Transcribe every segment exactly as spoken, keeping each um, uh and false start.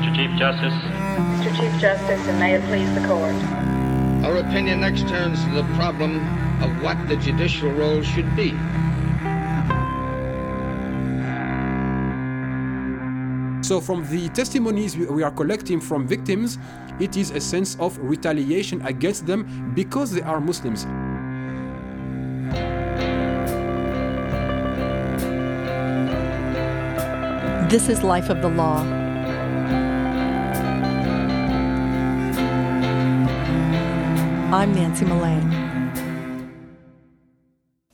Mister Chief Justice. Mister Chief Justice, and may it please the court. Our opinion next turns to the problem of what the judicial role should be. So from the testimonies we are collecting from victims, it is a sense of retaliation against them because they are Muslims. This is Life of the Law. I'm Nancy Mullane.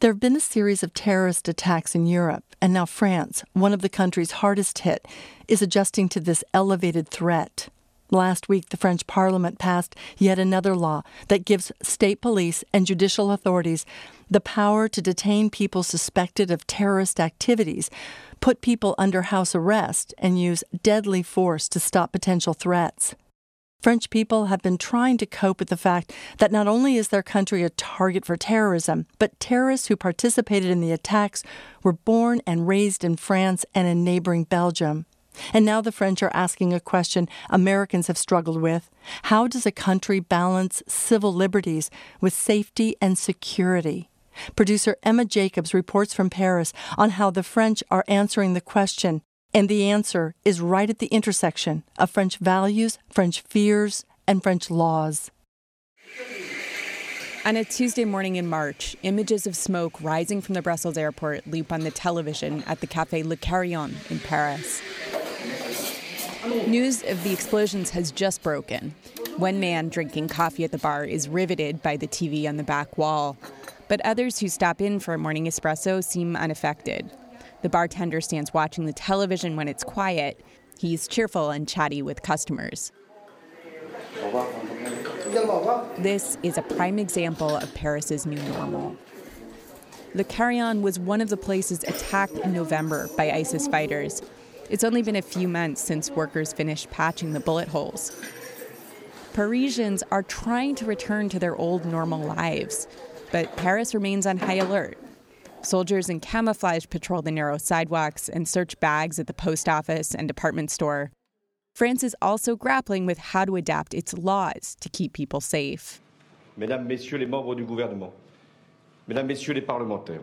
There have been a series of terrorist attacks in Europe, and now France, one of the countries hardest hit, is adjusting to this elevated threat. Last week, the French Parliament passed yet another law that gives state police and judicial authorities the power to detain people suspected of terrorist activities, put people under house arrest, and use deadly force to stop potential threats. French people have been trying to cope with the fact that not only is their country a target for terrorism, but terrorists who participated in the attacks were born and raised in France and in neighboring Belgium. And now the French are asking a question Americans have struggled with. How does a country balance civil liberties with safety and security? Producer Emma Jacobs reports from Paris on how the French are answering the question, and the answer is right at the intersection of French values, French fears, and French laws. On a Tuesday morning in March, images of smoke rising from the Brussels airport leap on the television at the Café Le Carillon in Paris. News of the explosions has just broken. One man drinking coffee at the bar is riveted by the T V on the back wall. But others who stop in for a morning espresso seem unaffected. The bartender stands watching the television when it's quiet. He's cheerful and chatty with customers. This is a prime example of Paris's new normal. Le Carillon was one of the places attacked in November by ISIS fighters. It's only been a few months since workers finished patching the bullet holes. Parisians are trying to return to their old normal lives, but Paris remains on high alert. Soldiers in camouflage patrol the narrow sidewalks and search bags at the post office and department store. France is also grappling with how to adapt its laws to keep people safe. Mesdames, messieurs les membres du gouvernement. Mesdames, messieurs les parlementaires.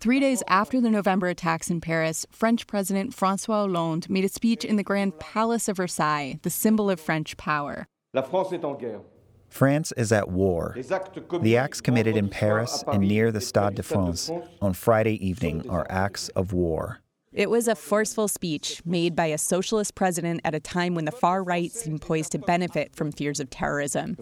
Three days after the November attacks in Paris, French President François Hollande made a speech in the Grand Palace of Versailles, the symbol of French power. France is at war. The acts committed in Paris and near the Stade de France on Friday evening are acts of war. It was a forceful speech made by a socialist president at a time when the far right seemed poised to benefit from fears of terrorism.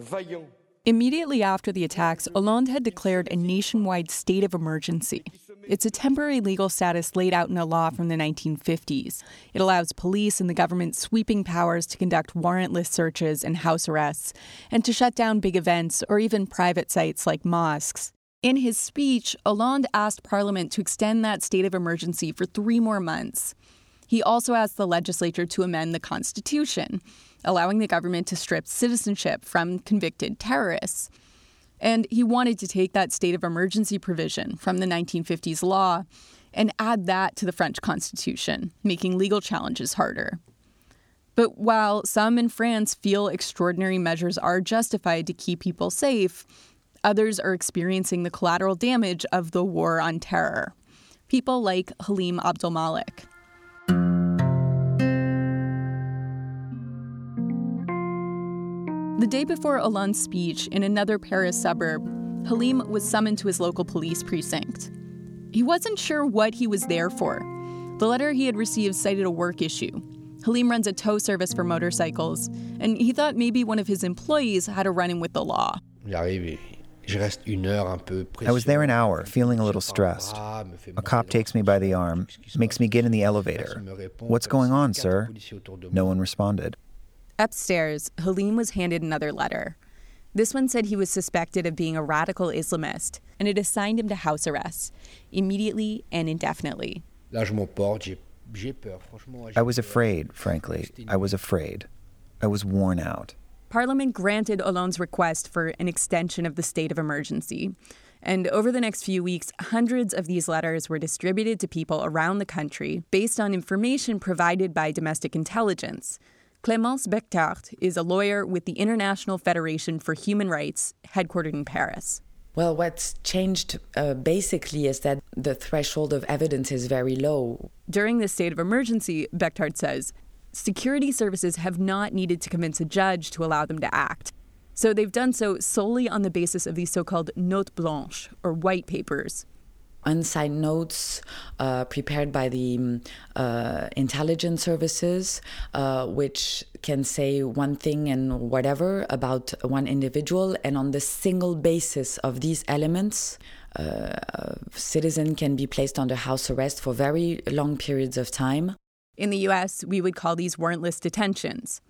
Immediately after the attacks, Hollande had declared a nationwide state of emergency. It's a temporary legal status laid out in a law from the nineteen fifties. It allows police and the government sweeping powers to conduct warrantless searches and house arrests, and to shut down big events or even private sites like mosques. In his speech, Hollande asked Parliament to extend that state of emergency for three more months. He also asked the legislature to amend the Constitution, allowing the government to strip citizenship from convicted terrorists. And he wanted to take that state of emergency provision from the nineteen fifties law and add that to the French Constitution, making legal challenges harder. But while some in France feel extraordinary measures are justified to keep people safe, others are experiencing the collateral damage of the war on terror. People like Halim Abdelmalik. The day before Hollande's speech in another Paris suburb, Halim was summoned to his local police precinct. He wasn't sure what he was there for. The letter he had received cited a work issue. Halim runs a tow service for motorcycles, and he thought maybe one of his employees had a run-in with the law. I was there an hour, feeling a little stressed. A cop takes me by the arm, makes me get in the elevator. What's going on, sir? No one responded. Upstairs, Halim was handed another letter. This one said he was suspected of being a radical Islamist, and it assigned him to house arrest, immediately and indefinitely. I was afraid, frankly. I was afraid. I was worn out. Parliament granted Hollande's request for an extension of the state of emergency, And over the next few weeks, hundreds of these letters were distributed to people around the country based on information provided by domestic intelligence. Clémence Bektar is a lawyer with the International Federation for Human Rights, headquartered in Paris. Well, what's changed uh, basically is that the threshold of evidence is very low. During this state of emergency, Bektar says, security services have not needed to convince a judge to allow them to act. So they've done so solely on the basis of these so-called notes blanches, or white papers. Unsigned notes uh, prepared by the uh, intelligence services, uh, which can say one thing and whatever about one individual. And on the single basis of these elements, uh, a citizen can be placed under house arrest for very long periods of time. In the U S, we would call these warrantless detentions.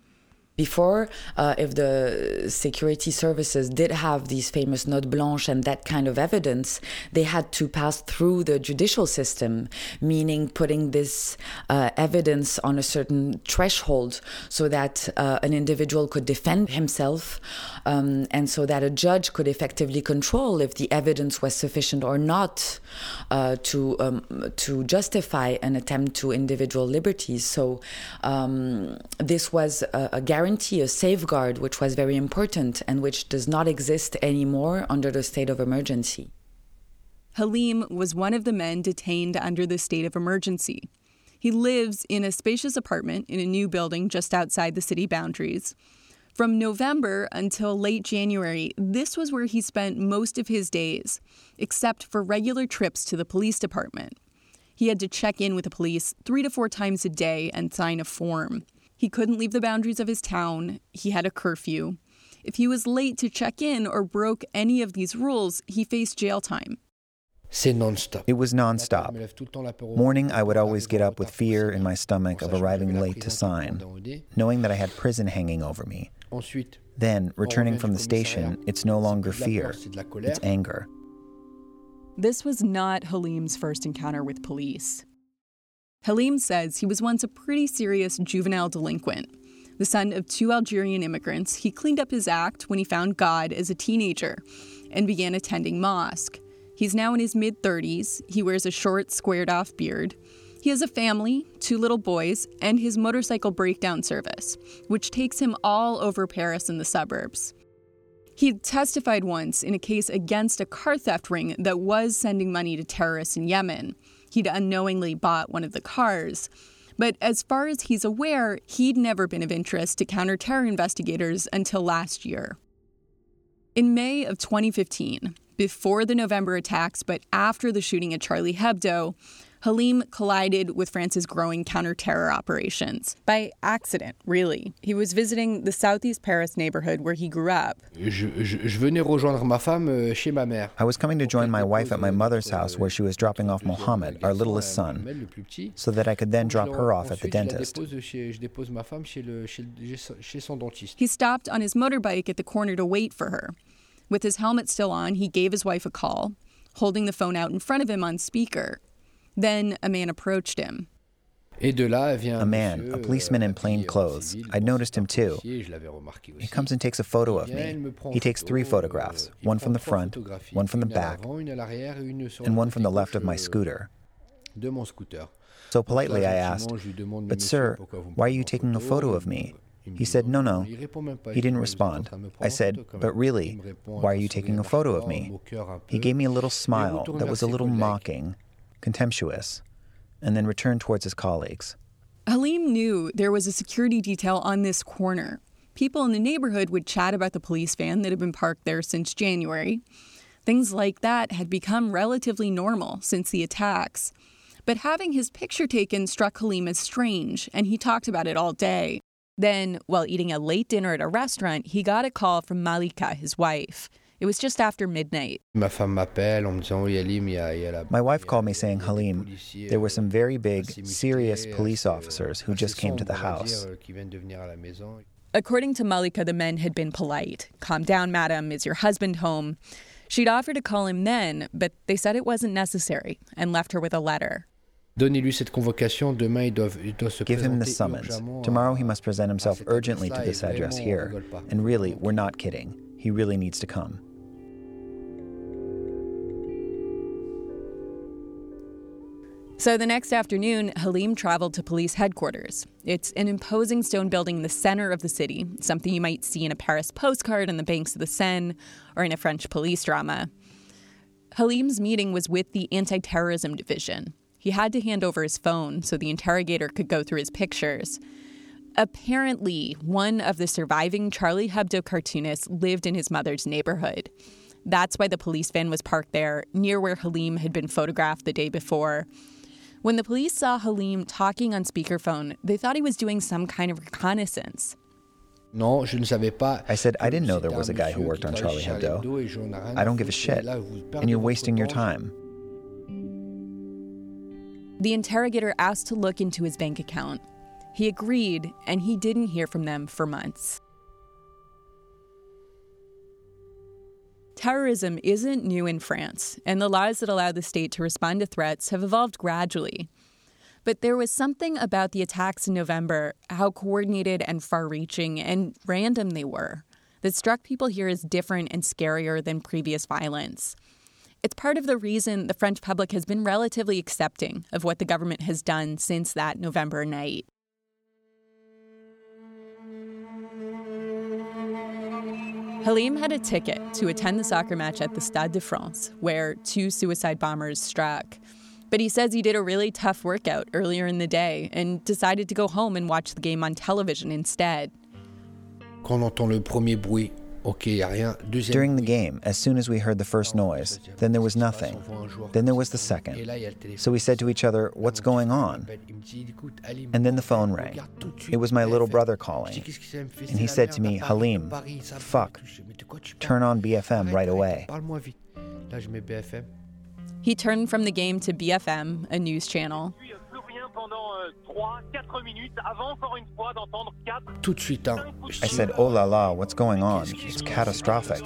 Before, uh, if the security services did have these famous notes blanches and that kind of evidence, they had to pass through the judicial system, meaning putting this uh, evidence on a certain threshold so that uh, an individual could defend himself um, and so that a judge could effectively control if the evidence was sufficient or not uh, to um, to justify an attempt to individual liberties. So um, this was a, a guarantee a safeguard which was very important and which does not exist anymore under the state of emergency. Halim was one of the men detained under the state of emergency. He lives in a spacious apartment in a new building just outside the city boundaries. From November until late January, this was where he spent most of his days, except for regular trips to the police department. He had to check in with the police three to four times a day and sign a form. He couldn't leave the boundaries of his town. He had a curfew. If he was late to check in or broke any of these rules, he faced jail time. It was nonstop. Morning, I would always get up with fear in my stomach of arriving late to sign, knowing that I had prison hanging over me. Then, returning from the station, it's no longer fear, it's anger. This was not Halim's first encounter with police. Halim says he was once a pretty serious juvenile delinquent. The son of two Algerian immigrants, he cleaned up his act when he found God as a teenager and began attending mosque. He's now in his mid-thirties. He wears a short, squared-off beard. He has a family, two little boys, and his motorcycle breakdown service, which takes him all over Paris and the suburbs. He testified once in a case against a car theft ring that was sending money to terrorists in Yemen. He'd unknowingly bought one of the cars. But as far as he's aware, he'd never been of interest to counter-terror investigators until last year. In May of twenty fifteen, before the November attacks but after the shooting at Charlie Hebdo, Halim collided with France's growing counter-terror operations. By accident, really. He was visiting the southeast Paris neighborhood where he grew up. I was coming to join my wife at my mother's house where she was dropping off Mohammed, our littlest son, so that I could then drop her off at the dentist. He stopped on his motorbike at the corner to wait for her. With his helmet still on, he gave his wife a call, holding the phone out in front of him on speaker. Then a man approached him. A man, a policeman in plain clothes. I noticed him too. He comes and takes a photo of me. He takes three photographs, one from the front, one from the back, and one from the left of my scooter. So politely I asked, "But sir, why are you taking a photo of me?" He said, "No, no." He didn't respond. I said, "But really, why are you taking a photo of me?" He gave me a little smile that was a little mocking, contemptuous, and then returned towards his colleagues. Halim knew there was a security detail on this corner. People in the neighborhood would chat about the police van that had been parked there since January. Things like that had become relatively normal since the attacks. But having his picture taken struck Halim as strange, and he talked about it all day. Then, while eating a late dinner at a restaurant, he got a call from Malika, his wife. It was just after midnight. My wife called me saying, "Halim, there were some very big, serious police officers who just came to the house." According to Malika, the men had been polite. "Calm down, madam. Is your husband home?" She'd offered to call him then, but they said it wasn't necessary and left her with a letter. "Give him the summons. Tomorrow he must present himself urgently to this address here. And really, we're not kidding. He really needs to come." So the next afternoon, Halim traveled to police headquarters. It's an imposing stone building in the center of the city, something you might see in a Paris postcard on the banks of the Seine or in a French police drama. Halim's meeting was with the anti-terrorism division. He had to hand over his phone so the interrogator could go through his pictures. Apparently, one of the surviving Charlie Hebdo cartoonists lived in his mother's neighborhood. That's why the police van was parked there, near where Halim had been photographed the day before. When the police saw Halim talking on speakerphone, they thought he was doing some kind of reconnaissance. I said, I didn't know there was a guy who worked on Charlie Hebdo. I don't give a shit, and you're wasting your time. The interrogator asked to look into his bank account. He agreed, and he didn't hear from them for months. Terrorism isn't new in France, and the laws that allow the state to respond to threats have evolved gradually. But there was something about the attacks in November, how coordinated and far-reaching and random they were, that struck people here as different and scarier than previous violence. It's part of the reason the French public has been relatively accepting of what the government has done since that November night. Halim had a ticket to attend the soccer match at the Stade de France, where two suicide bombers struck. But he says he did a really tough workout earlier in the day and decided to go home and watch the game on television instead. During the game, as soon as we heard the first noise, then there was nothing. Then there was the second. So we said to each other, what's going on? And then the phone rang. It was my little brother calling. And he said to me, Halim, fuck, turn on B F M right away. He turned from the game to B F M, a news channel. I said, oh la la, what's going on? It's catastrophic.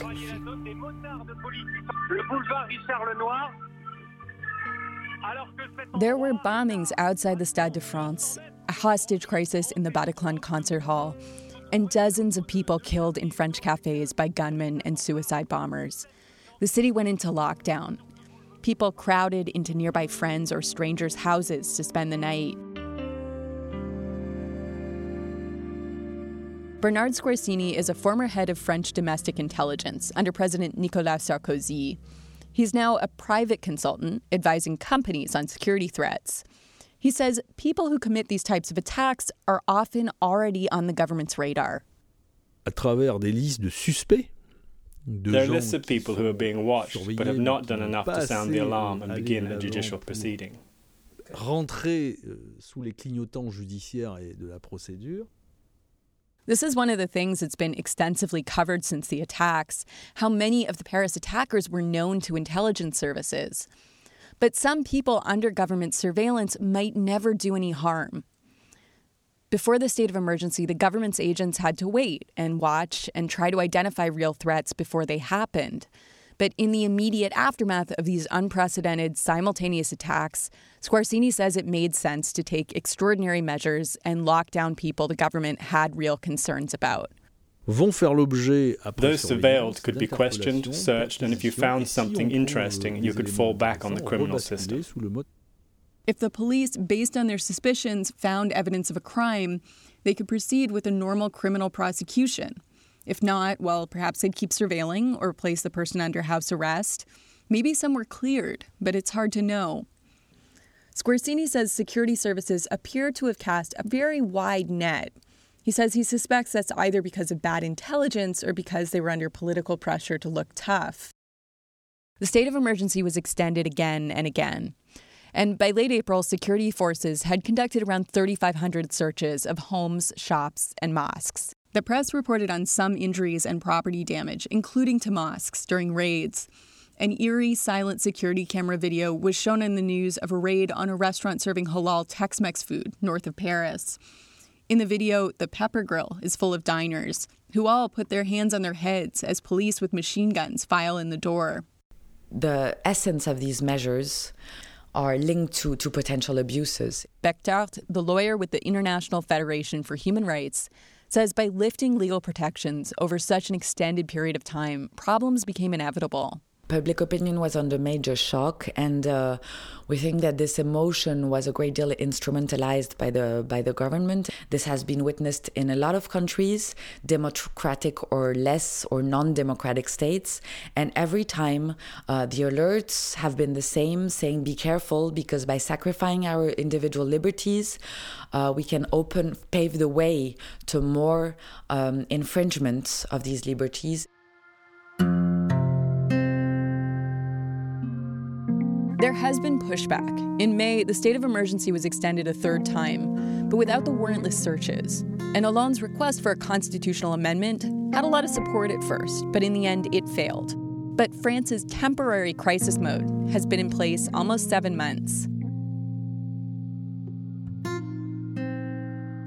There were bombings outside the Stade de France, a hostage crisis in the Bataclan concert hall, and dozens of people killed in French cafes by gunmen and suicide bombers. The city went into lockdown. People crowded into nearby friends' or strangers' houses to spend the night. Bernard Squarcini is a former head of French domestic intelligence under President Nicolas Sarkozy. He's now a private consultant advising companies on security threats. He says people who commit these types of attacks are often already on the government's radar. À travers des listes de suspects. There are lists of people who are being watched but have not done enough to sound the alarm and begin a judicial proceeding. This is one of the things that's been extensively covered since the attacks, how many of the Paris attackers were known to intelligence services. But some people under government surveillance might never do any harm. Before the state of emergency, the government's agents had to wait and watch and try to identify real threats before they happened. But in the immediate aftermath of these unprecedented simultaneous attacks, Squarcini says it made sense to take extraordinary measures and lock down people the government had real concerns about. Those surveilled could be questioned, searched, and if you found something interesting, you could fall back on the criminal system. If the police, based on their suspicions, found evidence of a crime, they could proceed with a normal criminal prosecution. If not, well, perhaps they'd keep surveilling or place the person under house arrest. Maybe some were cleared, but it's hard to know. Squarcini says security services appear to have cast a very wide net. He says he suspects that's either because of bad intelligence or because they were under political pressure to look tough. The state of emergency was extended again and again. And by late April, security forces had conducted around three thousand five hundred searches of homes, shops, and mosques. The press reported on some injuries and property damage, including to mosques, during raids. An eerie, silent security camera video was shown in the news of a raid on a restaurant serving halal Tex-Mex food north of Paris. In the video, the Pepper Grill is full of diners, who all put their hands on their heads as police with machine guns file in the door. The essence of these measures are linked to, to potential abuses. Bektar, the lawyer with the International Federation for Human Rights, says by lifting legal protections over such an extended period of time, problems became inevitable. Public opinion was under major shock, and uh, we think that this emotion was a great deal instrumentalized by the by the government. This has been witnessed in a lot of countries, democratic or less or non-democratic states, and every time uh, the alerts have been the same, saying be careful, because by sacrificing our individual liberties, uh, we can open pave the way to more um, infringements of these liberties. There has been pushback. In May, the state of emergency was extended a third time, but without the warrantless searches. And Hollande's request for a constitutional amendment had a lot of support at first, but in the end, it failed. But France's temporary crisis mode has been in place almost seven months.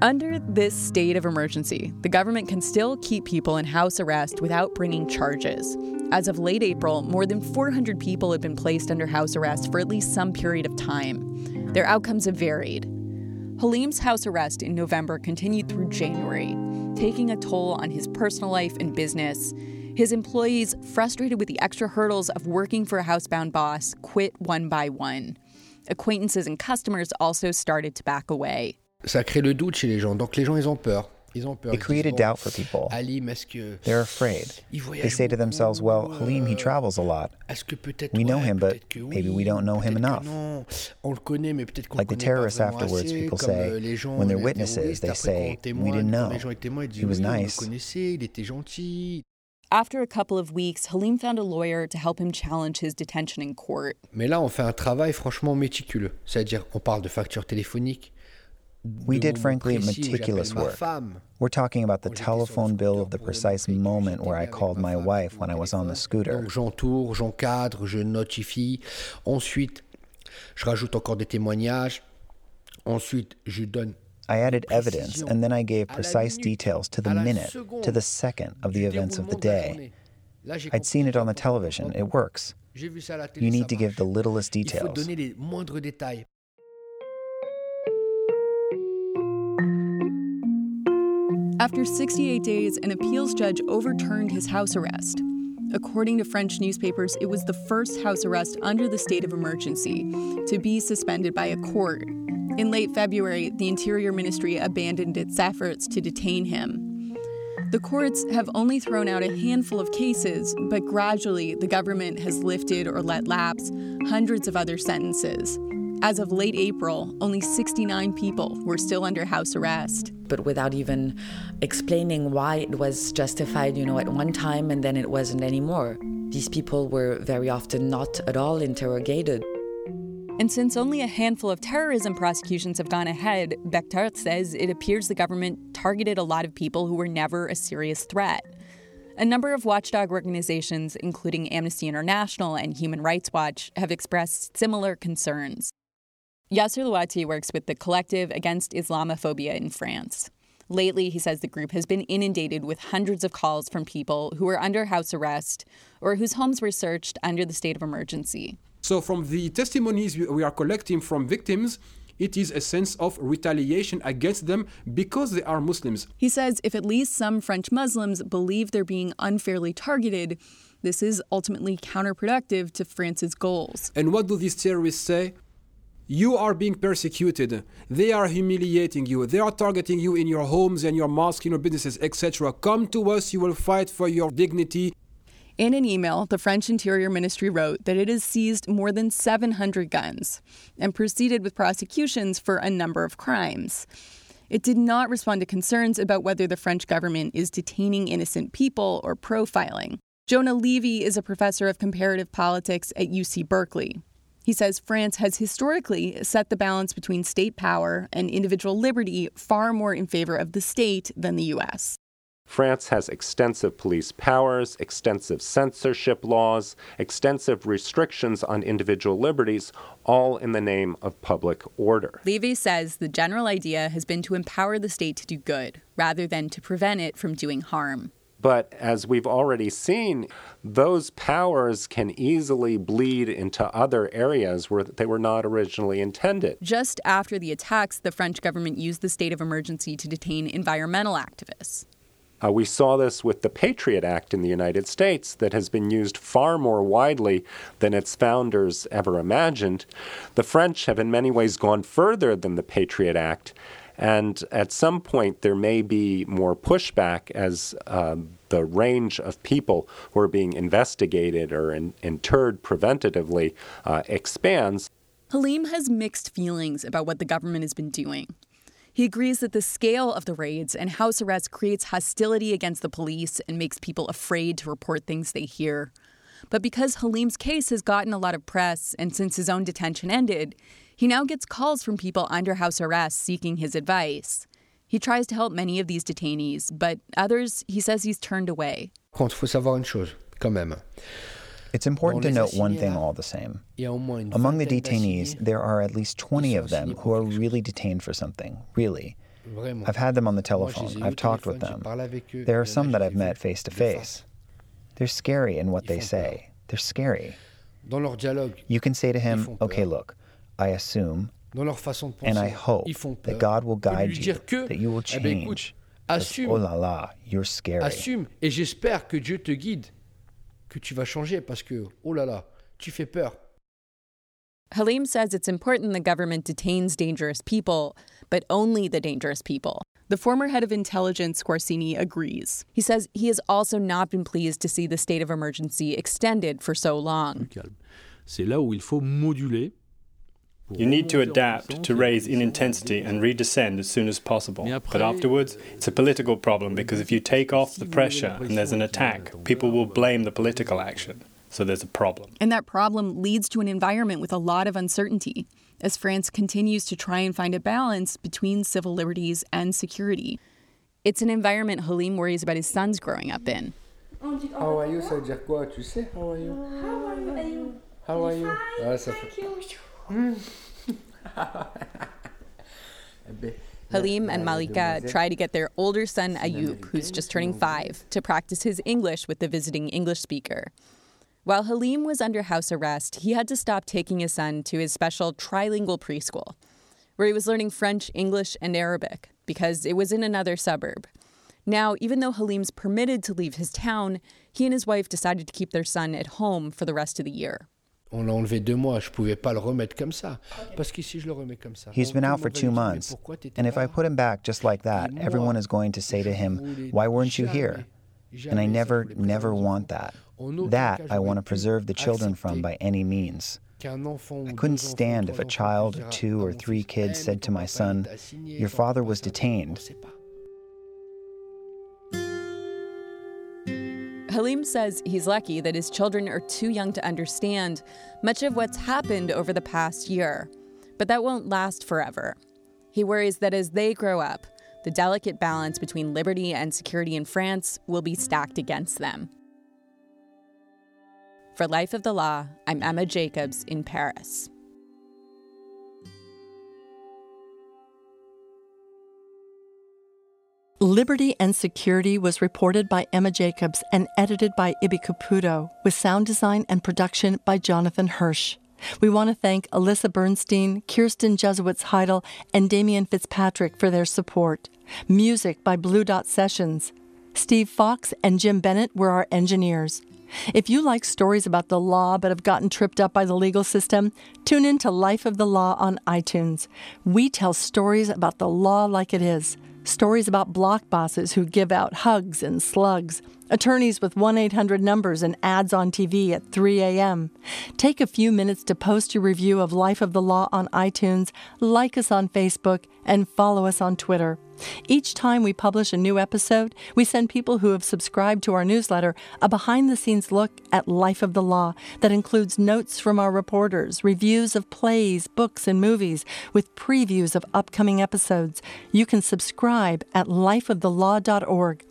Under this state of emergency, the government can still keep people in house arrest without bringing charges. As of late April, more than four hundred people had been placed under house arrest for at least some period of time. Their outcomes have varied. Halim's house arrest in November continued through January, taking a toll on his personal life and business. His employees, frustrated with the extra hurdles of working for a housebound boss, quit one by one. Acquaintances and customers also started to back away. Ça crée le doute chez les gens, donc les gens ils ont peur. It created doubt for people. They're afraid. They say to themselves, well, Halim, he travels a lot. We know him, but maybe we don't know him enough. Like the terrorists afterwards, people say, when they're witnesses, they say, we didn't know. He was nice. After a couple of weeks, Halim found a lawyer to help him challenge his detention in court. Mais là, on fait un travail franchement méticuleux. C'est-à-dire, on parle de factures téléphoniques. We did, frankly, meticulous work. We're talking about the telephone bill of the precise moment where I called my wife when I was on the scooter. J'entoure, j'encadre, je notifie. Ensuite, je rajoute encore des témoignages. Ensuite, je donne. I added evidence, and then I gave precise details to the minute, to the second of the events of the day. I'd seen it on the television. It works. You need to give the littlest details. After sixty-eight days, an appeals judge overturned his house arrest. According to French newspapers, it was the first house arrest under the state of emergency to be suspended by a court. In late February, the Interior Ministry abandoned its efforts to detain him. The courts have only thrown out a handful of cases, but gradually the government has lifted or let lapse hundreds of other sentences. As of late April, only sixty-nine people were still under house arrest. But without even explaining why it was justified, you know, at one time and then it wasn't anymore. These people were very often not at all interrogated. And since only a handful of terrorism prosecutions have gone ahead, Bektar says it appears the government targeted a lot of people who were never a serious threat. A number of watchdog organizations, including Amnesty International and Human Rights Watch, have expressed similar concerns. Yasser Lawati works with the Collective Against Islamophobia in France. Lately, he says the group has been inundated with hundreds of calls from people who were under house arrest or whose homes were searched under the state of emergency. So from the testimonies we are collecting from victims, it is a sense of retaliation against them because they are Muslims. He says if at least some French Muslims believe they're being unfairly targeted, this is ultimately counterproductive to France's goals. And what do these terrorists say? You are being persecuted. They are humiliating you. They are targeting you in your homes and your mosques, in your businesses, et cetera. Come to us. You will fight for your dignity. In an email, the French Interior Ministry wrote that it has seized more than seven hundred guns and proceeded with prosecutions for a number of crimes. It did not respond to concerns about whether the French government is detaining innocent people or profiling. Jonah Levy is a professor of comparative politics at U C Berkeley. He says France has historically set the balance between state power and individual liberty far more in favor of the state than the U S. France has extensive police powers, extensive censorship laws, extensive restrictions on individual liberties, all in the name of public order. Levy says the general idea has been to empower the state to do good rather than to prevent it from doing harm. But as we've already seen, those powers can easily bleed into other areas where they were not originally intended. Just after the attacks, the French government used the state of emergency to detain environmental activists. Uh, we saw this with the Patriot Act in the United States that has been used far more widely than its founders ever imagined. The French have in many ways gone further than the Patriot Act, and at some point there may be more pushback as uh, the range of people who are being investigated or in- interred preventatively uh, expands. Halim has mixed feelings about what the government has been doing. He agrees that the scale of the raids and house arrest creates hostility against the police and makes people afraid to report things they hear. But because Halim's case has gotten a lot of press, and since his own detention ended, he now gets calls from people under house arrest seeking his advice. He tries to help many of these detainees, but others, he says he's turned away. It's important to note one thing all the same. Among the detainees, there are at least twenty of them who are really detained for something, really. I've had them on the telephone. I've talked with them. There are some that I've met face to face. They're scary in what they say. They're scary. You can say to him, okay, look, I assume and I hope that God will guide you, that you will change. But, oh la la, you're scary. Que tu vas changer parce que, oh là là, tu fais peur. Halim says it's important the government detains dangerous people, but only the dangerous people. The former head of intelligence, Squarcini, agrees. He says he has also not been pleased to see the state of emergency extended for so long. C'est là où il faut moduler. You need to adapt, to raise in intensity and redescend as soon as possible. But afterwards, it's a political problem because if you take off the pressure and there's an attack, people will blame the political action. So there's a problem. And that problem leads to an environment with a lot of uncertainty as France continues to try and find a balance between civil liberties and security. It's an environment Halim worries about his sons growing up in. How are you? Ça veut dire quoi? Tu sais? How are you? How are you? How are you? Thank you. Halim and Malika try to get their older son Ayub, who's just turning five, to practice his English with the visiting English speaker. While Halim was under house arrest, he had to stop taking his son to his special trilingual preschool, where he was learning French, English, and Arabic, because it was in another suburb. Now, even though Halim's permitted to leave his town, he and his wife decided to keep their son at home for the rest of the year. He's been out for two months, and if I put him back just like that, everyone is going to say to him, why weren't you here? And I never, never want that. That I want to preserve the children from by any means. I couldn't stand if a child, two or three kids, said to my son, your father was detained. Halim says he's lucky that his children are too young to understand much of what's happened over the past year. But that won't last forever. He worries that as they grow up, the delicate balance between liberty and security in France will be stacked against them. For Life of the Law, I'm Emma Jacobs in Paris. Liberty and Security was reported by Emma Jacobs and edited by Ibi Caputo, with sound design and production by Jonathan Hirsch. We want to thank Alyssa Bernstein, Kirsten Jesudowicz-Heidel, and Damian Fitzpatrick for their support. Music by Blue Dot Sessions. Steve Fox and Jim Bennett were our engineers. If you like stories about the law but have gotten tripped up by the legal system, tune in to Life of the Law on iTunes. We tell stories about the law like it is. Stories about block bosses who give out hugs and slugs, attorneys with one eight hundred numbers and ads on T V at three a.m. Take a few minutes to post your review of Life of the Law on iTunes, like us on Facebook, and follow us on Twitter. Each time we publish a new episode, we send people who have subscribed to our newsletter a behind-the-scenes look at Life of the Law that includes notes from our reporters, reviews of plays, books, and movies, with previews of upcoming episodes. You can subscribe at life of the law dot org.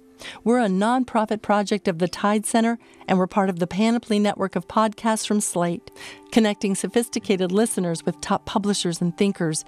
We're a nonprofit project of the Tide Center, and we're part of the Panoply Network of podcasts from Slate, connecting sophisticated listeners with top publishers and thinkers.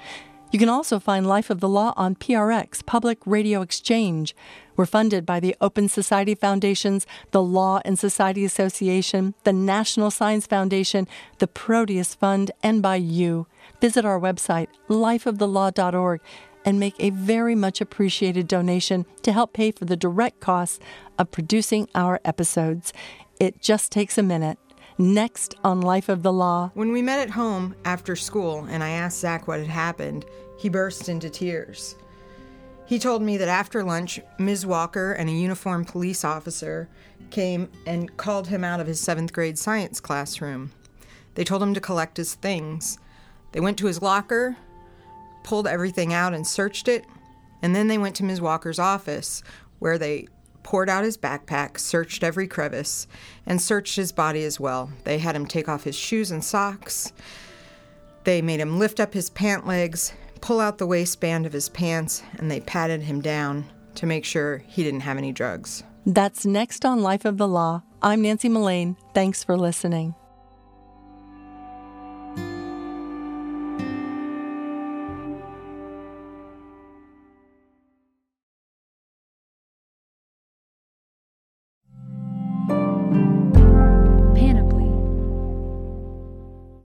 You can also find Life of the Law on P R X, Public Radio Exchange. We're funded by the Open Society Foundations, the Law and Society Association, the National Science Foundation, the Proteus Fund, and by you. Visit our website, life of the law dot org, and make a very much appreciated donation to help pay for the direct costs of producing our episodes. It just takes a minute. Next on Life of the Law. When we met at home after school and I asked Zach what had happened, he burst into tears. He told me that after lunch, Miz Walker and a uniformed police officer came and called him out of his seventh grade science classroom. They told him to collect his things. They went to his locker, pulled everything out and searched it, and then they went to Miz Walker's office, where they poured out his backpack, searched every crevice, and searched his body as well. They had him take off his shoes and socks. They made him lift up his pant legs, pull out the waistband of his pants, and they patted him down to make sure he didn't have any drugs. That's next on Life of the Law. I'm Nancy Mullane. Thanks for listening.